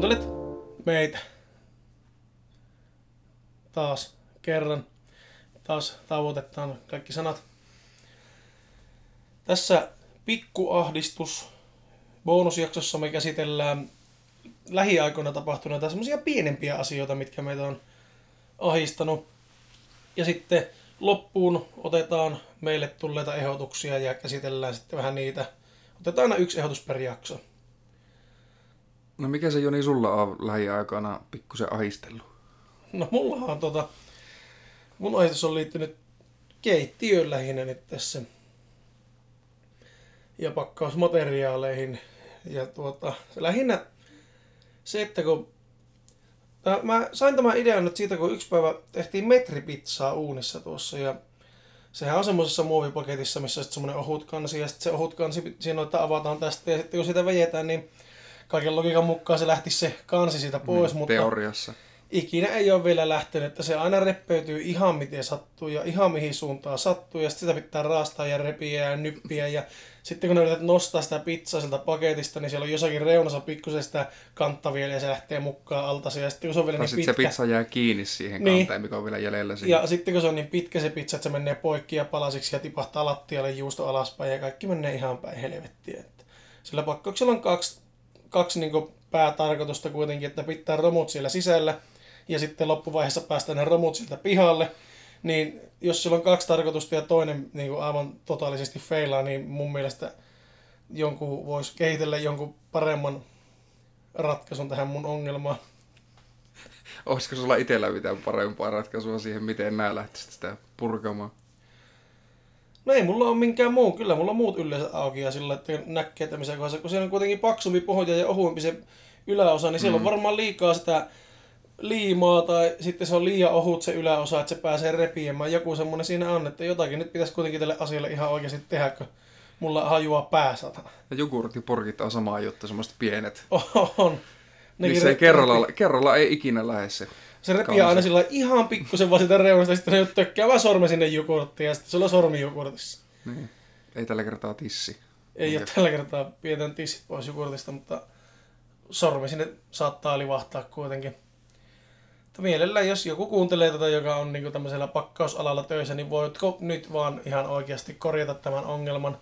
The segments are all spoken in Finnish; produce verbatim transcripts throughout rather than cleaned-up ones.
kuuntelet meitä taas kerran. Taas tavoitetaan kaikki sanat. Tässä pikkuahdistus bonusjaksossa me käsitellään lähiaikoina tapahtuneita semmoisia pienempiä asioita, mitkä meitä on ahdistanut. Ja sitten loppuun otetaan meille tulleita ehdotuksia ja käsitellään sitten vähän niitä. Otetaan aina yksi ehdotus per jakso. No mikä se, Joni, sulla on lähiaikana pikkusen ahdistellut? No mullahan tota, mun ahdistus on liittynyt keittiöön lähinnä nyt tässä. Ja pakkausmateriaaleihin. Ja tuota, se lähinnä se, että kun... Mä sain tämän idean nyt siitä, kun yksi päivä tehtiin metripizzaa uunissa tuossa. Ja sehän on semmoisessa muovipaketissa, missä on semmoinen ohut kansi. Ja sitten se ohut kansi, siinä on, että avataan tästä. Ja sitten kun sitä vejetään, niin kaiken logiikan mukaan se lähtisi se kansi siitä pois. Niin, mutta teoriassa. Ikinä ei ole vielä lähtenyt, että se aina repeytyy ihan miten sattuu ja ihan mihin suuntaan sattuu. Ja sitten sitä pitää raastaa ja repiä ja nyppiä. Ja sitten kun yrität nostaa sitä pizzaa sieltä paketista, niin siellä on jossakin reunassa pikkusen sitä kantta vielä ja se lähtee mukaan alta. Ja sitten kun se on vielä niin pitkä... se pizza jää kiinni siihen niin kantaan, mikä on vielä jäljellä siihen. Ja sitten kun se on niin pitkä se pizza, että se menee poikki ja palasiksi ja tipahtaa lattialle juusto alaspäin ja kaikki menee ihan päin helvettiä. Sillä pakkauksella on kaksi, kaksi niin kuin päätarkoitusta kuitenkin, että pitää romut siellä sisällä. Ja sitten loppuvaiheessa päästään ne romut siltä pihalle, niin jos sillä on kaksi tarkoitusta ja toinen niin kuin aivan totaalisesti feilaa, niin mun mielestä jonkun voisi kehitellä jonkun paremman ratkaisun tähän mun ongelmaan. Olisiko sulla itsellä mitään parempaa ratkaisua siihen, miten nää lähtisit sitä purkamaan? No ei mulla ole minkään muu. Kyllä mulla on muut yleensä auki ja sillä, että näkee tämmöisen kohdassa, kun siellä on kuitenkin paksumpi pohja ja ohuempi se yläosa, niin siellä mm. on varmaan liikaa sitä... liimaa tai sitten se on liian ohut se yläosa, että se pääsee repiemään. Joku semmoinen siinä on, että jotakin nyt pitäisi kuitenkin tälle asialle ihan oikeasti tehdä, kun mulla hajua pääsata. Ja jogurtipurkit on sama juttu, semmoiset pienet. On. Niin se kerralla, kerralla ei ikinä lähde se. Se repiää aina sillä ihan pikkusen vaan sitä reunasta, ja sitten ne tökkää vaan sormen sinne jogurttiin, ja sitten se on sormi jogurtissa. Niin. Ei tällä kertaa tissi. Ei niin ole tällä kertaa, pidetään tissit pois jogurtista, mutta sormi sinne saattaa livahtaa kuitenkin. Mielellään, jos joku kuuntelee tätä, joka on niinku tämmöisellä pakkausalalla töissä, niin voitko nyt vaan ihan oikeasti korjata tämän ongelman,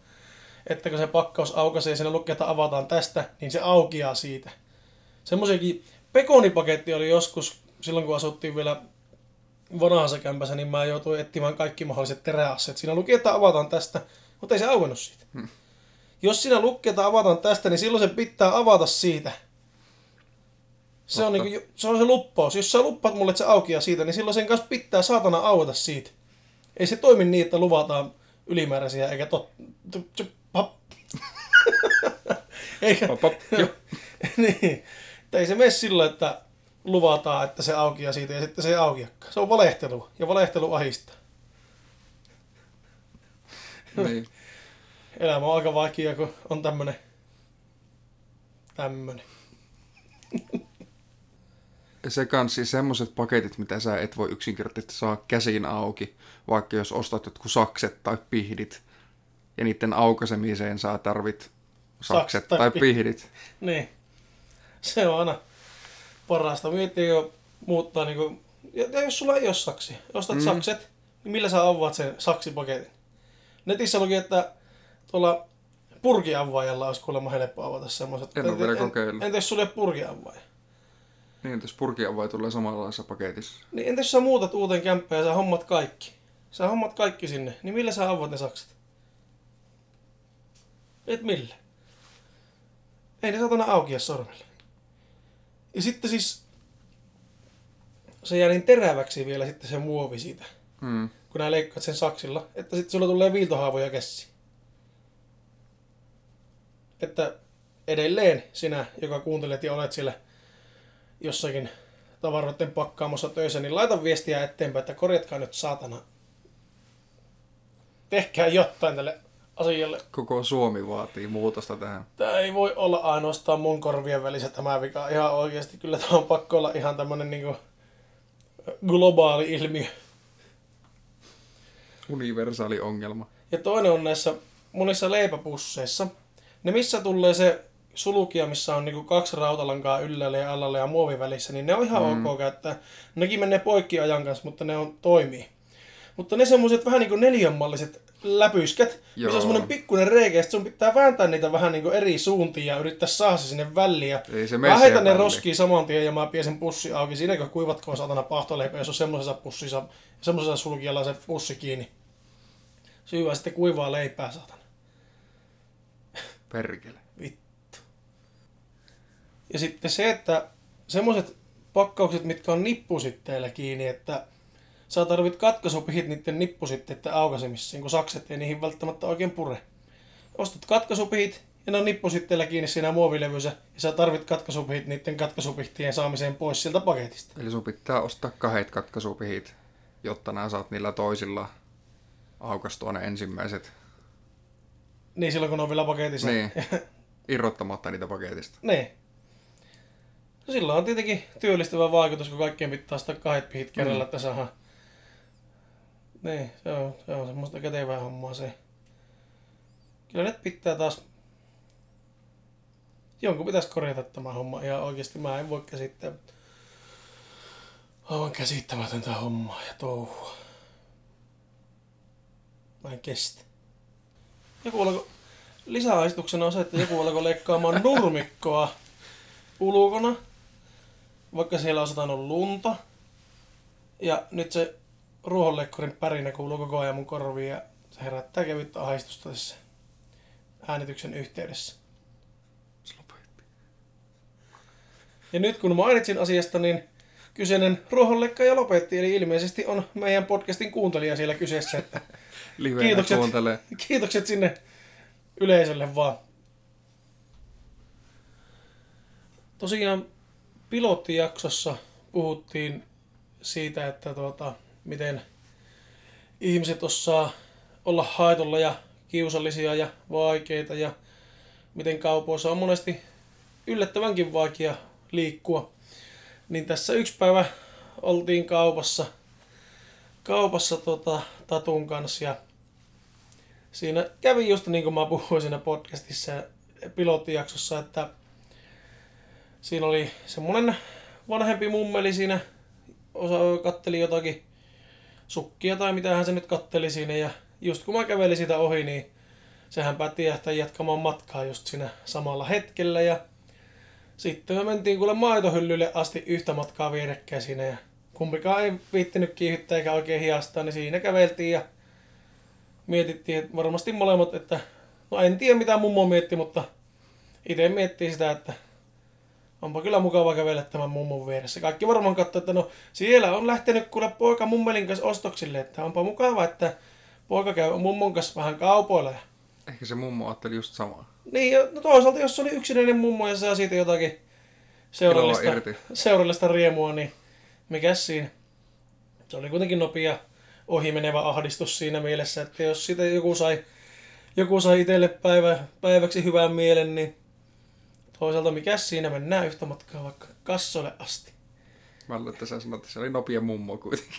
että kun se pakkaus aukaisee ja siinä lukee, että avataan tästä, niin se aukeaa siitä. Semmoisiakin pekonipaketti oli joskus, silloin kun asuttiin vielä vanhassa kämpässä, niin mä joutuin etsimään kaikki mahdolliset teräasseet. Siinä luki, että avataan tästä, mutta ei se auennut siitä. Hmm. Jos siinä lukee, että avataan tästä, niin silloin se pitää avata siitä. Se on, niinku, se on se luppaus. Jos sä luppaat mulle, että se aukeaa siitä, niin silloin sen kanssa pitää saatana aueta siitä. Ei se toimi niin, että luvataan ylimääräisiä, eikä tot... eikä... niin. Ei se mene silloin, että luvataan, että se aukeaa siitä, ja sitten se ei aukeakaan. Se on valehtelu, ja valehtelu ahistaa. Niin. Elämä on aika vaikea, kun on tämmönen... tämmönen... Se kanssa semmoiset paketit, mitä sä et voi yksinkertaisesti saa käsin auki, vaikka jos ostat jotkut sakset tai pihdit, ja niiden aukaisemiseen saa tarvit sakset Saks tai pihdit. Niin. Se on aina parasta. Miettii jo muuttaa niinku... Ja jos sulla ei ole saksia, ostat mm. sakset, niin millä sä avaat sen saksipaketin? Netissä luki, että tuolla purkiavaajalla olisi kuulemma helppo avata semmoiset. En ole vielä kokeillut. Entä jos sulla ei ole purkiavaaja? Niin, entäs purkia vai tulee samanlaisessa paketissa? Niin, entäs sä muutat uuteen kämppään ja sä hommat kaikki? Sä hommat kaikki sinne, niin millä sä avot ne sakset? Et millä? Ei ne satana aukia sormille. Ja sitten siis... se jää niin teräväksi vielä sitten se muovi siitä, mm. kun nää leikkaat sen saksilla, että sitten sulla tulee viiltohaavoja käsiin. Että edelleen sinä, joka kuuntelet ja olet siellä jossakin tavaroiden pakkaamossa töissä, niin laita viestiä eteenpäin, että korjatkaa nyt saatana. Tehkää jotain tälle asialle. Koko Suomi vaatii muutosta tähän. Tää ei voi olla ainoastaan mun korvien välissä tämä vika. Ihan oikeasti kyllä tämä on pakko olla ihan tämmönen niinku globaali ilmiö. Universaali ongelma. Ja toinen on näissä monissa leipäpusseissa. Ne missä tulee se sulukia, missä on niinku kaksi rautalankaa yllälle ja allalle ja muovin välissä, niin ne on ihan mm. ok käyttää. Nekin menee poikki ajan kanssa, mutta ne on toimii. Mutta ne semmoiset vähän niinku neljänmalliset läpyskät, joo, missä on semmoinen pikkuinen reikä, ja sun pitää vääntää niitä vähän niinku eri suuntiin ja yrittää saada se sinne väliin. Mä heitän ne roskiin saman tien ja mä piesin pussi auki. Siinäkö kuivatkoon saatana pahtoleipä, jos on semmoisessa pussissa, semmoisessa sulkijalla se pussi kiinni. Syyvää sitten kuivaa leipää saatana. Perkele. Vittu. Ja sitten se, että semmoiset pakkaukset, mitkä on nippusitteillä kiinni, että sä tarvit katkaisupihit niiden nippusitteiden aukaisemissa, kun sakset ei niihin välttämättä oikein pure. Ostat katkaisupihit ja ne on nippusitteillä kiinni siinä muovilevyssä ja sä tarvit katkaisupihit niiden katkaisupihtien saamiseen pois sieltä paketista. Eli sun pitää ostaa kahdet katkaisupihit, jotta nää saat niillä toisilla aukaistua ne ensimmäiset. Niin, silloin kun ne on vielä paketissa. Niin, irrottamatta niitä paketista. Niin. No, sillä on tietenkin työllistävä vaikutus, kun kaikkien pitää ostaa kahdet pihit kerralla, mm. että saadaan. Niin, se on, se on semmoista kätevää hommaa se. Kyllä nyt pitää taas... Jonkun pitäisi korjata tämä homma ihan oikeasti. Mä en voi käsittää. Aivan käsittämätöntä hommaa ja touhua. Mä en kestä. Joku alko... Lisäaistuksena on se, että joku alkoi leikkaamaan nurmikkoa ulkona, vaikka siellä on satanut lunta. Ja nyt se ruohonleikkurin pärinä kuuluu koko ajan mun korviin ja se herättää kevyttä ahdistusta tässä äänityksen yhteydessä. Se lopetti. Ja nyt kun mainitsin asiasta, niin kyseinen ruohonleikkaaja lopetti, eli ilmeisesti on meidän podcastin kuuntelija siellä kyseessä. Että kiitokset, kiitokset sinne yleisölle vaan. Tosiaan pilottijaksossa puhuttiin siitä, että tuota, miten ihmiset osaa olla haitolla ja kiusallisia ja vaikeita ja miten kaupoissa on monesti yllättävänkin vaikea liikkua. Niin tässä yksi päivä oltiin kaupassa, kaupassa tota, Tatun kanssa ja siinä kävi just niin kuin mä puhuin siinä podcastissa pilottijaksossa, että siinä oli semmonen vanhempi mummeli siinä, osa katteli jotakin sukkia tai mitähän se nyt katteli siinä ja just kun mä kävelin siitä ohi, niin sehän päätti jähtää jatkamaan matkaa just siinä samalla hetkellä ja sitten me mentiin kuule maitohyllylle asti yhtä matkaa vierekkäin siinä ja kumpikaan ei viittinyt kiihyttää eikä oikein hiastaa, niin siinä käveltiin ja mietittiin että varmasti molemmat, että no en tiedä mitä mummo mietti, mutta itse miettii sitä, että onpa kyllä mukava kävellä tämän mummon vieressä. Kaikki varmaan katsoo, että no siellä on lähtenyt kuule poika mummelin kanssa ostoksille, että onpa mukava, että poika käy mummon kanssa vähän kaupoilla. Ehkä se mummo ajatteli just samaa. Niin, no toisaalta jos se oli yksinäinen mummo ja saa siitä jotakin seurallista, seurallista riemua, niin mikäs siinä? Se oli kuitenkin nopea ohimenevä ahdistus siinä mielessä, että jos siitä joku sai, joku sai itselle päivä, päiväksi hyvän mielen, niin toisaalta mikäs siinä, mennään yhtä matkaa vaikka kassolle asti. Mä luulen, että sä sanoit, että se oli nopea mummo kuitenkin.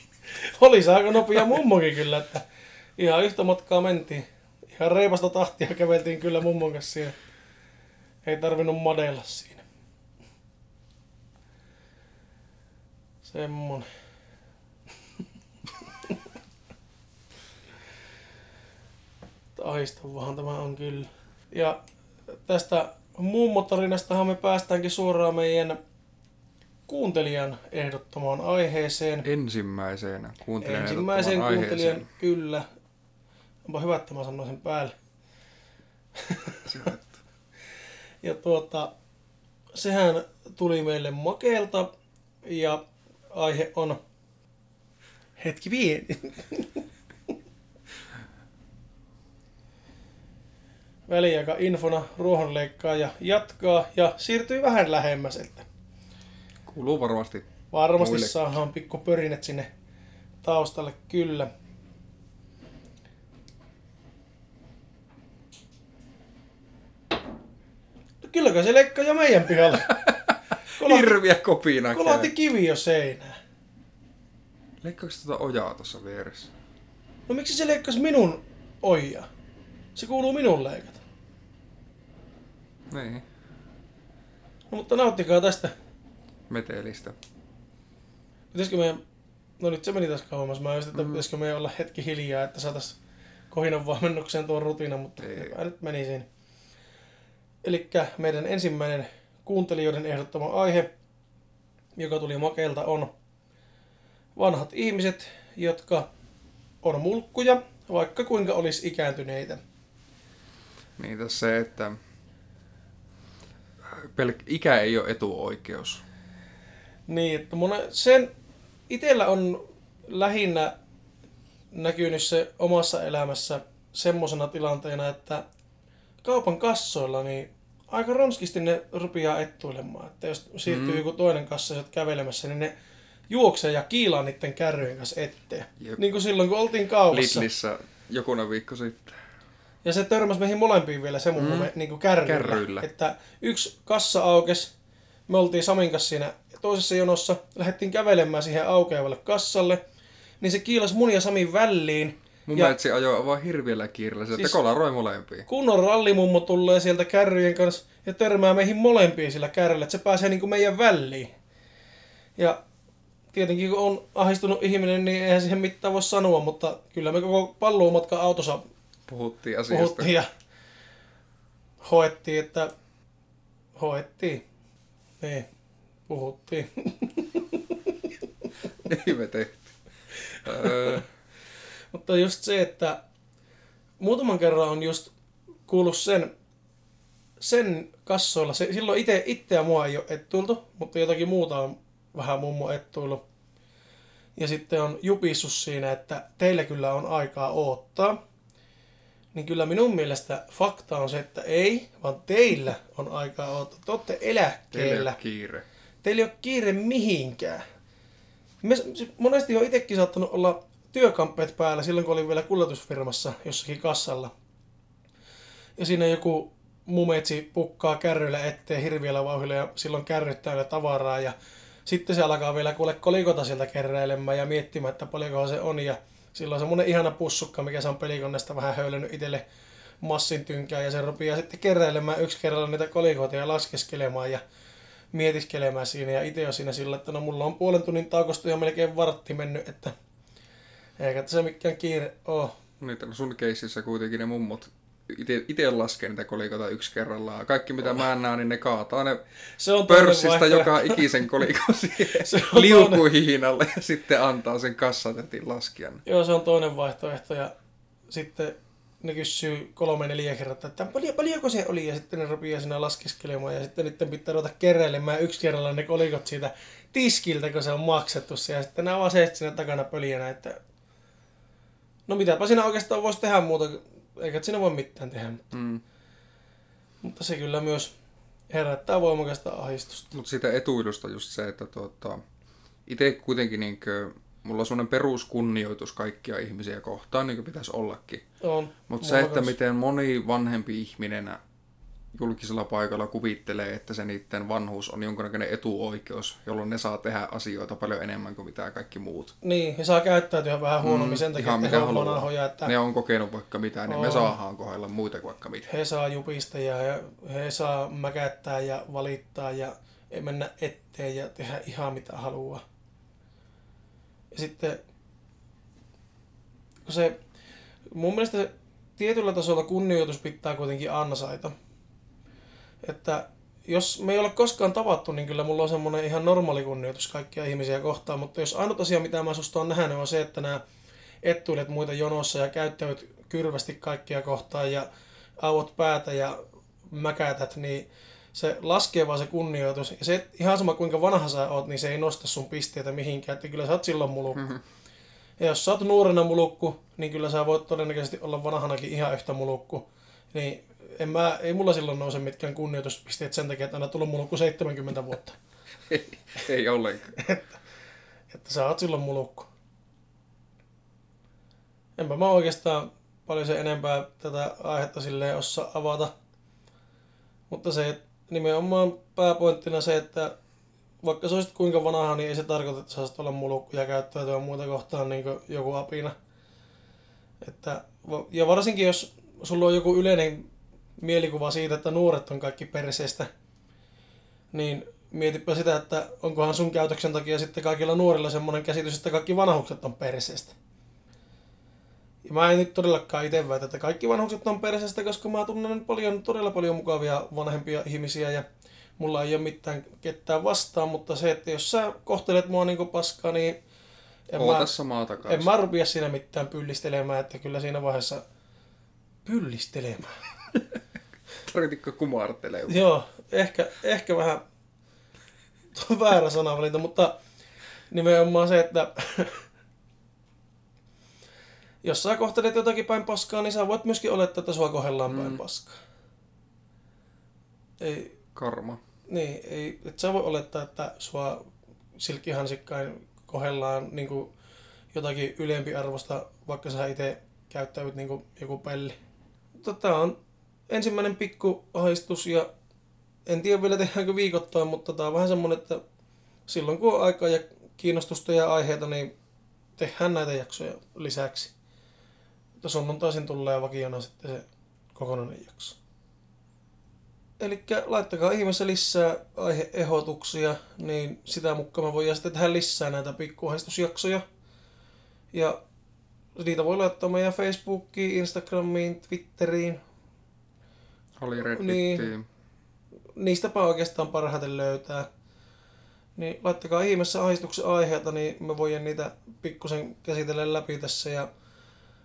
Oli se aika nopea mummokin kyllä, että ihan yhtä matkaa mentiin. Ihan reipasta tahtia käveltiin kyllä mummon kanssa siinä. Ei tarvinnut madella siinä. Semmonen. Ahistavahan tämä on kyllä. Ja tästä mummotarinastahan me päästäänkin suoraan meidän kuuntelijan ehdottomaan aiheeseen. Ensimmäiseen kuuntelijan Ensimmäiseen kuuntelijan, aiheeseen. Kyllä. Onpa hyvä, että mä sanoin sen päälle. Ja tuota, sehän tuli meille Makelta ja aihe on hetki pieni. Väliaika infona ruohonleikkaaja jatkaa ja siirtyy vähän lähemmäs. Että kuuluu varmasti. Varmasti muillekin. Saadaan pikku pörinet sinne taustalle, kyllä. Kylläkö se leikkaa jo meidän pihalle? Hirviä kopina. Kolahti kivi jo seinään. Leikkaako tuota ojaa tuossa vieressä? No miksi se leikkasi minun ojaa? Se kuuluu minun leikata. Niin. No, mutta nauttikaa tästä metelistä. Pitäisikö meidän... No nyt se meni taas kauemmas. Mä ajattelin, että mm. pitäisikö meidän olla hetki hiljaa, että saatais kohinan valmennukseen tuon rutiina, mutta epä nyt meni siinä. Elikkä meidän ensimmäinen kuuntelijoiden ehdottama aihe, joka tuli Makelta, on vanhat ihmiset, jotka on mulkkuja, vaikka kuinka olisi ikääntyneitä. Niin tässä se, että pelk- ikä ei ole etuoikeus. Niin, että mun sen itsellä on lähinnä näkynyt se omassa elämässä semmosena tilanteena, että kaupan kassoilla niin aika ronskisti ne rupeaa ettuilemaan. Että jos siirtyy mm. joku toinen kassa, jos kävelemässä, niin ne juoksee ja kiilaa niiden kärryjen kanssa eteen. Jep. Niin kuin silloin, kun oltiin kaupassa. Lidlissä jokuna viikko sitten. Ja se törmäsi meihin molempiin vielä se mun mm. niin kärryillä. kärryillä. Että yksi kassa aukesi, me oltiin Samin kanssa siinä toisessa jonossa, lähdettiin kävelemään siihen aukeavalle kassalle, niin se kiilasi mun ja Samin väliin. Mun ja... mäitsi ajoi vaan hirviellä kiireellä, sieltä siis kolaroi molempia. Kunnon rallimummo tulee sieltä kärryjen kanssa ja törmää meihin molempiin sillä kärryllä, että se pääsee niin kuin meidän väliin. Ja tietenkin kun on ahdistunut ihminen, niin eihän siihen mitään voi sanoa, mutta kyllä me koko palluumatka autossa puhuttiin asiasta. Puhuttiin ja hoettiin, että hoettiin. Niin, puhuttiin. Niin me tehtiin. Öö. Mutta just se, että muutaman kerran on just kuullut sen, sen kassoilla. Se, silloin ite, itseä mua ei ole ettuiltu, mutta jotakin muuta on vähän mummo ettuillut. Ja sitten on jupissut siinä, että teillä kyllä on aikaa odottaa. Niin kyllä minun mielestä fakta on se, että ei, vaan teillä on aikaa odottaa. Te olette eläkkeellä. Teillä ei ole kiire. Teillä ei ole kiire mihinkään. Me, monesti on itsekin saattanut olla työkamppeet päällä silloin, kun olin vielä kuljetusfirmassa jossakin kassalla. Ja siinä joku mumetsi pukkaa kärryillä eteen hirviällä vauhdilla ja silloin kärryt täynnä tavaraa. Ja sitten se alkaa vielä kuule kolikota sieltä keräilemään ja miettimään, että paljonkohan se on. Ja silloin on semmoinen ihana pussukka, mikä se on pelikonnesta vähän höylänyt itselle massin tynkää. Ja se rupeaa sitten keräilemään yksi kerralla niitä kolikoita ja laskeskelemaan ja mietiskelemään siinä. Ja itse on siinä sillä, että no mulla on puolen tunnin taukosta ja melkein vartti mennyt, että eikä tässä mikään kiire ole. Niitä no sun keississä kuitenkin ne mummot itse laskee niitä kolikoita yksi kerrallaan. Kaikki mitä mä näen, niin ne kaataa ne pörssistä joka ikisen kolikon liukuhihinalle ja sitten antaa sen kassatetin laskijan. Joo, se on toinen vaihtoehto ja sitten ne kysyy kolme neljä kertaa, että paljon, paljonko se oli ja sitten ne rupeaa siinä laskeskelemaan ja sitten niiden pitää ruveta keräilemään yksi kerrallaan ne kolikot siitä tiskiltä, kun se on maksettu ja sitten nämä aseet siinä takana pöljänä, että no mitäpä siinä oikeastaan voisi tehdä muuta, eikä siinä voi mitään tehdä, mutta, mm. mutta se kyllä myös herättää voimakasta ahdistusta. Mutta siitä etuilusta just se, että tuota, itse kuitenkin niinkö, mulla on sellainen peruskunnioitus kaikkia ihmisiä kohtaan, niin kuin pitäisi ollakin. Mutta se, että miten moni vanhempi ihminen julkisella paikalla kuvittelee, että se niiden vanhuus on jonkinnäköinen etuoikeus, jolloin ne saa tehdä asioita paljon enemmän kuin mitä kaikki muut. Niin, ja saa käyttäytyä vähän huonommin mm, sen takia, että he on vanhoja. Että... Ne on kokenut vaikka mitään, niin on. Me saadaan kohdella muita kuin vaikka mitään. He saa jupista ja he, he saa mäkättää ja valittaa ja mennä eteen ja tehdä ihan mitä haluaa. Ja sitten, kun se, mun mielestä tietyllä tasolla kunnioitus pitää kuitenkin ansaita. Että jos me ei ole koskaan tavattu, niin kyllä mulla on semmoinen ihan normaali kunnioitus kaikkia ihmisiä kohtaan, mutta jos ainut asia, mitä mä susta on nähnyt, on se, että nämä ettuilet muita jonossa ja käyttäyt kyrvästi kaikkia kohtaan ja auot päätä ja mäkätät, niin se laskee vaan se kunnioitus. Ja se, ihan sama kuinka vanha sä oot, niin se ei nosta sun pisteitä mihinkään, että kyllä sä oot silloin mulukku. Mm-hmm. Ja jos sä oot nuorena mulukku, niin kyllä sä voit todennäköisesti olla vanhanakin ihan yhtä mulukku. Niin En mä, ei mulla silloin nouse mitkään kunnioituspisteet sen takia, että aina tullut mulukku seitsemänkymmentä vuotta. ei, ei ollenkaan. että, että sä oot silloin mulukku. Enpä mä oikeastaan paljon sen enempää tätä aihetta silleen osaa avata. Mutta se nimenomaan pääpointtina se, että vaikka sä olisit kuinka vanha, niin ei se tarkoita, että sä olisit olla mulukku ja käyttäytyä muuta kohtaan niin kuin joku apina. Että, ja varsinkin jos sulla on joku yleinen mielikuva siitä, että nuoret on kaikki perseestä, niin mietipä sitä, että onkohan sun käytöksen takia sitten kaikilla nuorilla semmoinen käsitys, että kaikki vanhukset on perseestä. Ja mä en nyt todellakaan itse väitä, että kaikki vanhukset on perseestä, koska mä tunnen paljon, todella paljon mukavia vanhempia ihmisiä ja mulla ei ole mitään ketään vastaan, mutta se, että jos sä kohtelet mua niin kuin paskaa, niin en mä, en mä rupia siinä mitään pyllistelemään, että kyllä siinä vaiheessa pyllistelemään. Tarvitko kumartelemaan? Joo, ehkä, ehkä vähän tuo väärä sanavalinta, mutta nimenomaan se, että jos sä kohtelet jotakin päin paskaa, niin sä voit myöskin olettaa, että sua kohdellaan päin mm. paskaa. Ei, karma. Niin, ei, et sä voi olettaa, että sua silkkihansikkain kohdellaan niin kuin jotakin ylempiarvosta, vaikka sä itse käyttäyt niin kuin joku pelli. Mutta tää on ensimmäinen pikku ahistus ja en tiedä vielä tehdäänkö viikoittain, mutta tää on vähän semmonen, että silloin kun on aikaa ja kiinnostusta ja aiheita, niin tehdään näitä jaksoja lisäksi. Mutta sunnuntaisin tulee vakiona sitten se kokonainen jakso. Elikkä laittakaa ihmeessä lisää aihe-ehdotuksia, niin sitä mukaan me voidaan sitten tehdä lisää näitä pikkuahdistusjaksoja. Ja niitä voi laittaa meidän Facebookiin, Instagramiin, Twitteriin. Oli Reddittiin. Niin, niistäpä oikeastaan parhaiten löytää. Niin laittakaa ihmeessä ahdistuksen aiheita, niin me voidaan niitä pikkusen käsitellä läpi tässä. Ja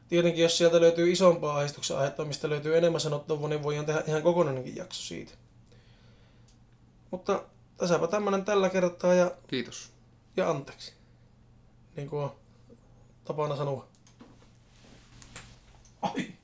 tietenkin jos sieltä löytyy isompaa ahdistuksen aihetta, mistä löytyy enemmän sanottavaa, niin voidaan tehdä ihan kokonainenkin jakso siitä. Mutta tässäpä tämmönen tällä kertaa ja... Kiitos. Ja anteeksi. Niin kuin on tapana sanoa. Ai!